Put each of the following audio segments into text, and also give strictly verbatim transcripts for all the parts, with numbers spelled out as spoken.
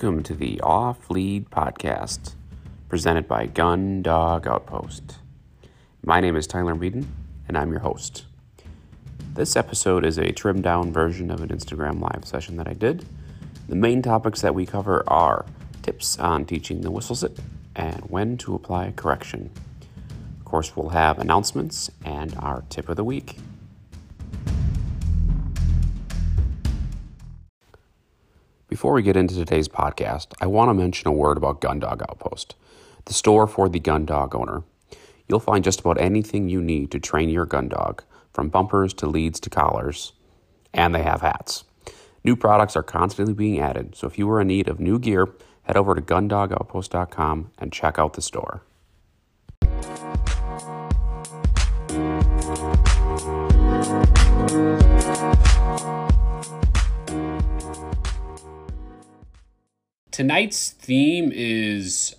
Welcome to the Off Lead Podcast, presented by Gun Dog Outpost. My name is Tyler Meaden, and I'm your host. This episode is a trimmed-down version of an Instagram live session that I did. The main topics that we cover are tips on teaching the whistle sit and when to apply correction. Of course, we'll have announcements and our tip of the week. Before we get into today's podcast, I want to mention a word about Gun Dog Outpost, the store for the gun dog owner. You'll find just about anything you need to train your gun dog, from bumpers to leads to collars, and they have hats. New products are constantly being added, so if you are in need of new gear, head over to gun dog outpost dot com and check out the store. Tonight's theme is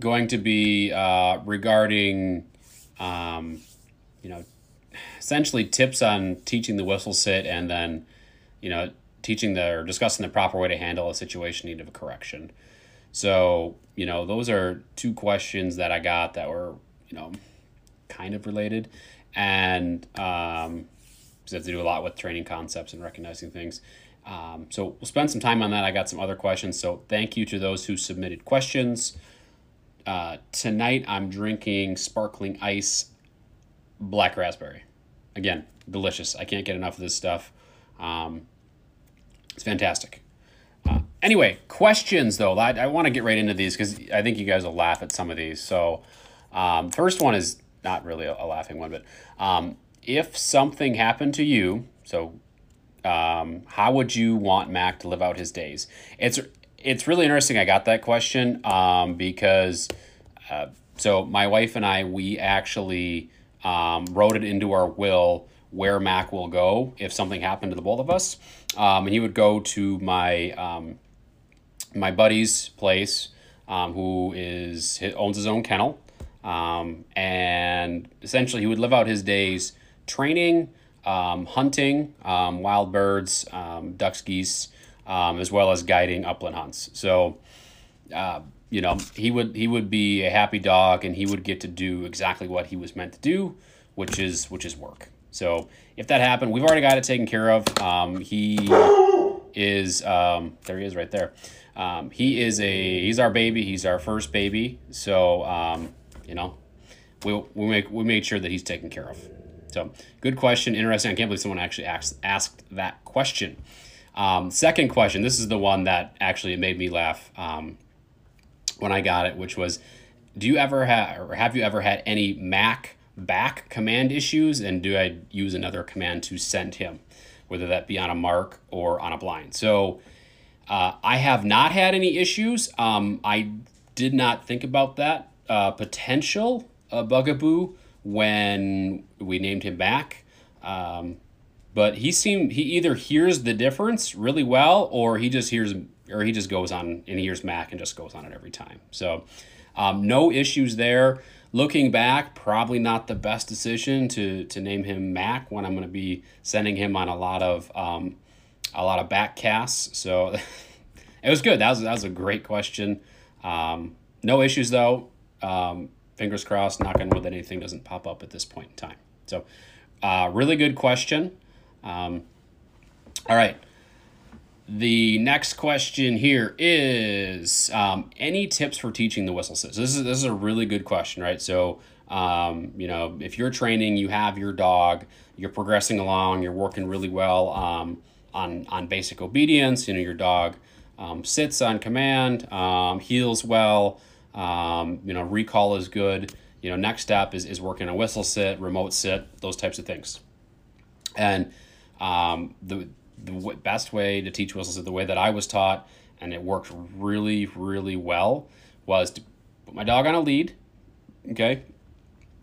going to be uh, regarding, um, you know, essentially tips on teaching the whistle sit and then, you know, teaching the or discussing the proper way to handle a situation in need of a correction. So, you know, those are two questions that I got that were, you know, kind of related, and um, have to do a lot with training concepts and recognizing things. Um, so we'll spend some time on that. I got some other questions. So thank you to those who submitted questions. Uh, tonight I'm drinking sparkling ice, black raspberry. Again, delicious. I can't get enough of this stuff. Um, it's fantastic. Uh, anyway, questions though. I, I want to get right into these because I think you guys will laugh at some of these. So um, first one is not really a, a laughing one, but um, if something happened to you, so Um, how would you want Mac to live out his days? It's it's really interesting. I got that question um, because uh, so my wife and I, we actually um, wrote it into our will where Mac will go if something happened to the both of us. Um, and he would go to my um, my buddy's place, um, who is owns his own kennel, um, and essentially he would live out his days training, Um, hunting, um, wild birds, um, ducks, geese, um, as well as guiding upland hunts. So, uh, you know, he would he would be a happy dog, and he would get to do exactly what he was meant to do, which is which is work. So if that happened, we've already got it taken care of. Um, he is um, there. He is right there. Um, he is a he's our baby. He's our first baby. So um, you know, we we make we made sure that he's taken care of. So good question. Interesting. I can't believe someone actually asked, asked that question. Um, second question. This is the one that actually made me laugh um, when I got it, which was, do you ever have, or have you ever had any Mac back command issues? And do I use another command to send him, whether that be on a mark or on a blind? So uh, I have not had any issues. Um, I did not think about that uh, potential uh, bugaboo when we named him back, um, but he seemed he either hears the difference really well, or he just hears, or he just goes on and hears Mac and just goes on it every time. So um, no issues there. Looking back, probably not the best decision to to name him Mac when I'm going to be sending him on a lot of um, a lot of back casts. So it was good. That was that was a great question. Um, no issues though. Um, Fingers crossed, knock on wood, that anything doesn't pop up at this point in time. So, uh, really good question. Um, all right. The next question here is, um, any tips for teaching the whistle sit? So this is this is a really good question, right? So, um, you know, if you're training, you have your dog, you're progressing along, you're working really well um, on on basic obedience. You know, your dog um, sits on command, um, heels well. Um, you know, recall is good. You know, next step is, is working on whistle sit, remote sit, those types of things. And um, the, the w- best way to teach whistle sit, the way that I was taught, and it worked really, really well, was to put my dog on a lead, okay?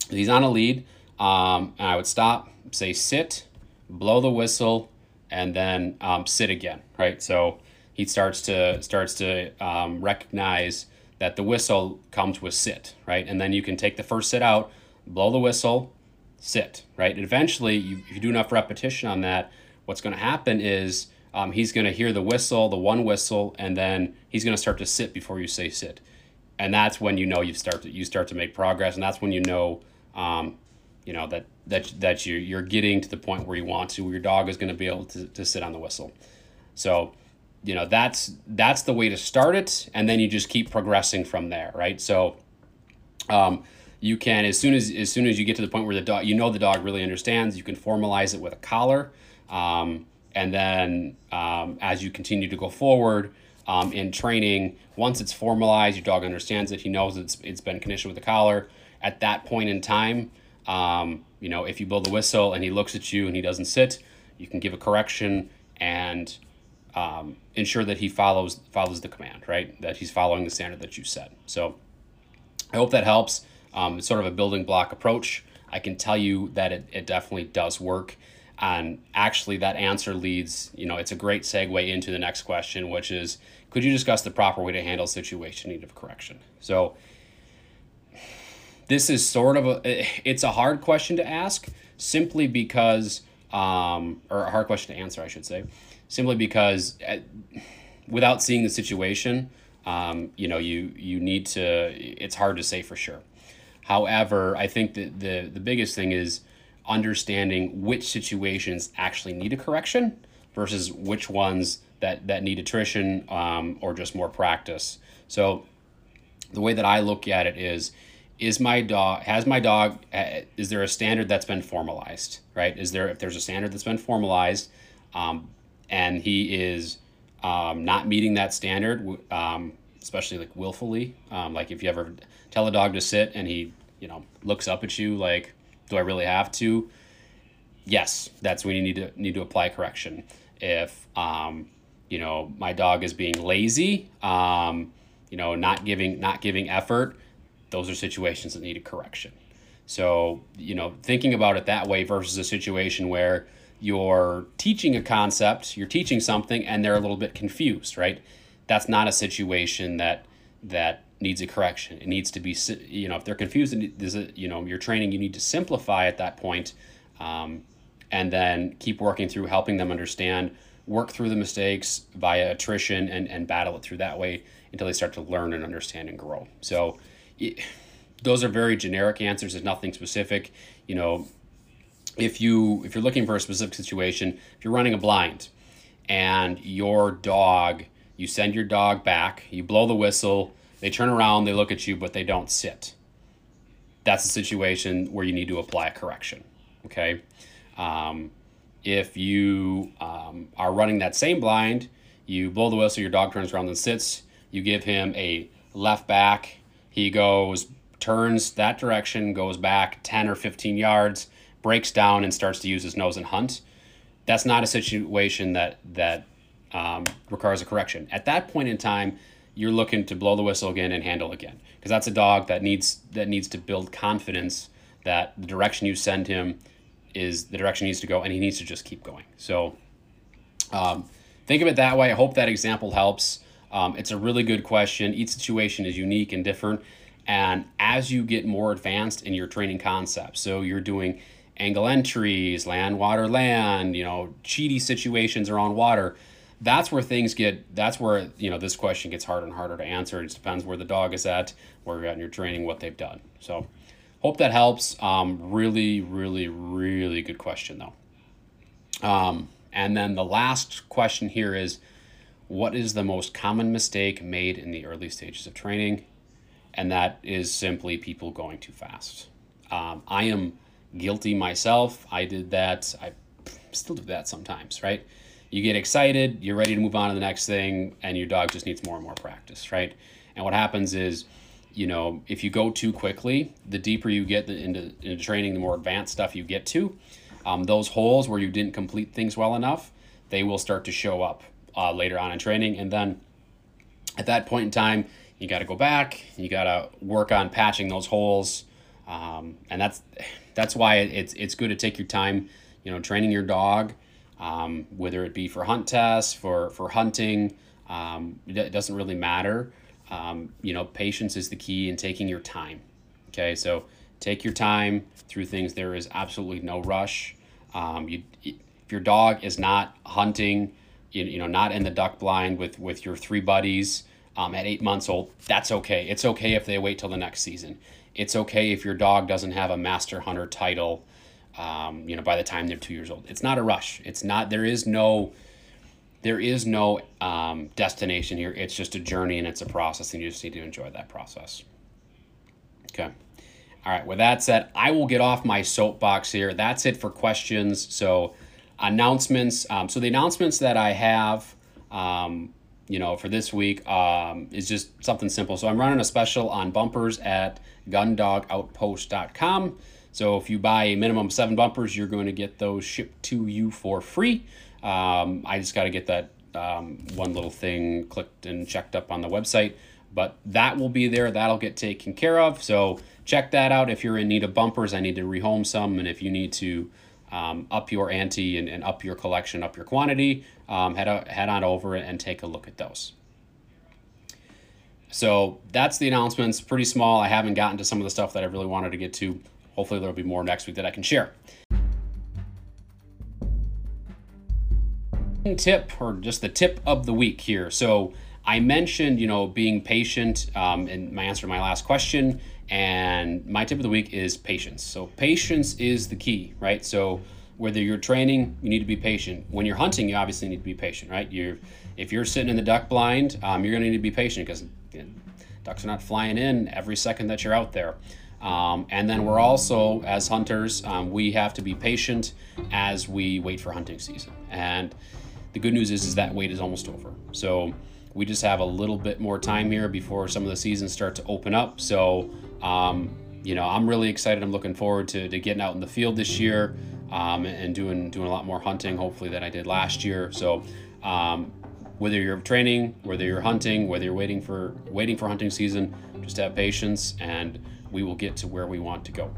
He's on a lead, um, and I would stop, say sit, blow the whistle, and then um, sit again, right? So he starts to, starts to um, recognize that the whistle comes with sit, right? And then you can take the first sit out, blow the whistle, sit, right? And eventually, you, if you do enough repetition on that, what's going to happen is Um, he's going to hear the whistle, the one whistle, and then he's going to start to sit before you say sit. And that's when you know you start to, you start to make progress, and that's when you know, um, you know, that that that you you're getting to the point where you want to, where your dog is going to be able to, to sit on the whistle. So, you know, that's that's the way to start it, and then you just keep progressing from there, right? So, um, you can as soon as as soon as you get to the point where the dog, you know, the dog really understands, you can formalize it with a collar, um, and then um, as you continue to go forward. Um, in training, once it's formalized, your dog understands it, he knows it's it's been conditioned with a collar. At that point in time, um, you know, if you blow the whistle and he looks at you and he doesn't sit, you can give a correction and um, ensure that he follows follows the command, right? That he's following the standard that you set. So I hope that helps. Um, it's sort of a building block approach. I can tell you that it, it definitely does work. And actually that answer leads, you know, it's a great segue into the next question, which is, could you discuss the proper way to handle situation need of correction? So this is sort of a, it's a hard question to ask simply because, um, or a hard question to answer, I should say, simply because without seeing the situation, um, you know, you, you need to, it's hard to say for sure. However, I think that the, the biggest thing is, understanding which situations actually need a correction versus which ones that, that need attrition um, or just more practice. So the way that I look at it is, is my dog, has my dog, is there a standard that's been formalized, right? Is there, if there's a standard that's been formalized um, and he is um, not meeting that standard, um, especially like willfully, um, like if you ever tell a dog to sit and he, you know, looks up at you like, do I really have to? Yes, that's when you need to need to apply correction. If um, you know, my dog is being lazy, um, you know, not giving not giving effort, those are situations that need a correction. So, you know, thinking about it that way versus a situation where you're teaching a concept, you're teaching something, and they're a little bit confused, right? That's not a situation that that. needs a correction. It needs to be, you know, if they're confused, is it, you know, your training, you need to simplify at that point, um, and then keep working through helping them understand, work through the mistakes via attrition and, and battle it through that way until they start to learn and understand and grow. So it, those are very generic answers. There's nothing specific. You know, if you, if you're looking for a specific situation, if you're running a blind and your dog, you send your dog back, you blow the whistle, they turn around, they look at you, but they don't sit. That's a situation where you need to apply a correction, okay? Um, if you um, are running that same blind, you blow the whistle, your dog turns around and sits, you give him a left back, he goes, turns that direction, goes back ten or fifteen yards, breaks down and starts to use his nose and hunt. That's not a situation that, that um, requires a correction. At that point in time, you're looking to blow the whistle again and handle again, because that's a dog that needs that needs to build confidence that the direction you send him is the direction he needs to go, and he needs to just keep going. So um, think of it that way. I hope that example helps. Um, it's a really good question. Each situation is unique and different, and as you get more advanced in your training concepts, so you're doing angle entries, land, water, land, you know, cheaty situations around water, that's where things get, that's where, you know, this question gets harder and harder to answer. It just depends where the dog is at, where you're at in your training, what they've done. So hope that helps. Um, really, really, really good question though. Um, and then the last question here is, what is the most common mistake made in the early stages of training? And that is simply people going too fast. Um, I am guilty myself. I did that. I still do that sometimes, right? You get excited, you're ready to move on to the next thing, and your dog just needs more and more practice, right? And what happens is, you know, if you go too quickly, the deeper you get into, into training, the more advanced stuff you get to, um, those holes where you didn't complete things well enough, they will start to show up uh, later on in training. And then at that point in time, you got to go back, you got to work on patching those holes. Um, and that's that's why it's it's good to take your time, you know, training your dog. Um, whether it be for hunt tests, for, for hunting, um, it doesn't really matter. Um, you know, patience is the key in taking your time. Okay. So take your time through things. There is absolutely no rush. Um, you, if your dog is not hunting, you, you know, not in the duck blind with, with your three buddies um, at eight months old, that's okay. It's okay if they wait till the next season. It's okay if your dog doesn't have a master hunter title, um, you know, by the time they're two years old. It's not a rush. It's not, there is no, there is no um, destination here. It's just a journey and it's a process, and you just need to enjoy that process. Okay. All right. With that said, I will get off my soapbox here. That's it for questions. So announcements. Um, so the announcements that I have, um, you know, for this week um, is just something simple. So I'm running a special on bumpers at gun dog outpost dot com. So if you buy a minimum of seven bumpers, you're going to get those shipped to you for free. Um, I just got to get that um, one little thing clicked and checked up on the website, but that will be there. That'll get taken care of. So check that out. If you're in need of bumpers, I need to rehome some. And if you need to um, up your ante and, and up your collection, up your quantity, um, head, out, head on over and take a look at those. So that's the announcements. Pretty small. I haven't gotten to some of the stuff that I really wanted to get to. Hopefully there'll be more next week that I can share. Tip, or just the tip of the week here. So I mentioned, you know, being patient um, in my answer to my last question, and my tip of the week is patience. So patience is the key, right? So whether you're training, you need to be patient. When you're hunting, you obviously need to be patient, right? You're, if you're sitting in the duck blind, um, you're going to need to be patient because you know, ducks are not flying in every second that you're out there. Um, and then we're also, as hunters, um, we have to be patient as we wait for hunting season. And the good news is, is that wait is almost over. So we just have a little bit more time here before some of the seasons start to open up. So, um, you know, I'm really excited. I'm looking forward to, to getting out in the field this year um, and doing doing a lot more hunting, hopefully, than I did last year. So um, whether you're training, whether you're hunting, whether you're waiting for waiting for hunting season, just have patience and we will get to where we want to go.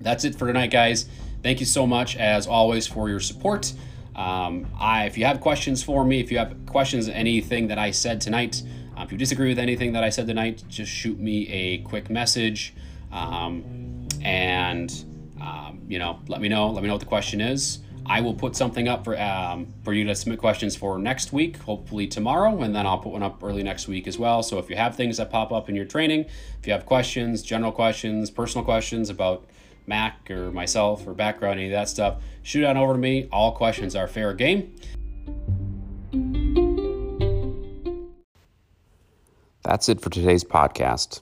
That's it for tonight, guys. Thank you so much, as always, for your support. Um, I, if you have questions for me, if you have questions, anything that I said tonight, um, if you disagree with anything that I said tonight, just shoot me a quick message. Um, and, um, you know, let me know, let me know what the question is. I will put something up for, um, for you to submit questions for next week, hopefully tomorrow, and then I'll put one up early next week as well. So if you have things that pop up in your training, if you have questions, general questions, personal questions about Mac or myself or background, any of that stuff, shoot on over to me. All questions are fair game. That's it for today's podcast.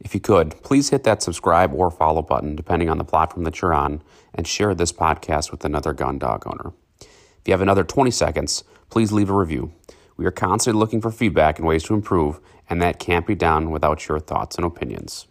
If you could, please hit that subscribe or follow button, depending on the platform that you're on, and share this podcast with another gun dog owner. If you have another twenty seconds, please leave a review. We are constantly looking for feedback and ways to improve, and that can't be done without your thoughts and opinions.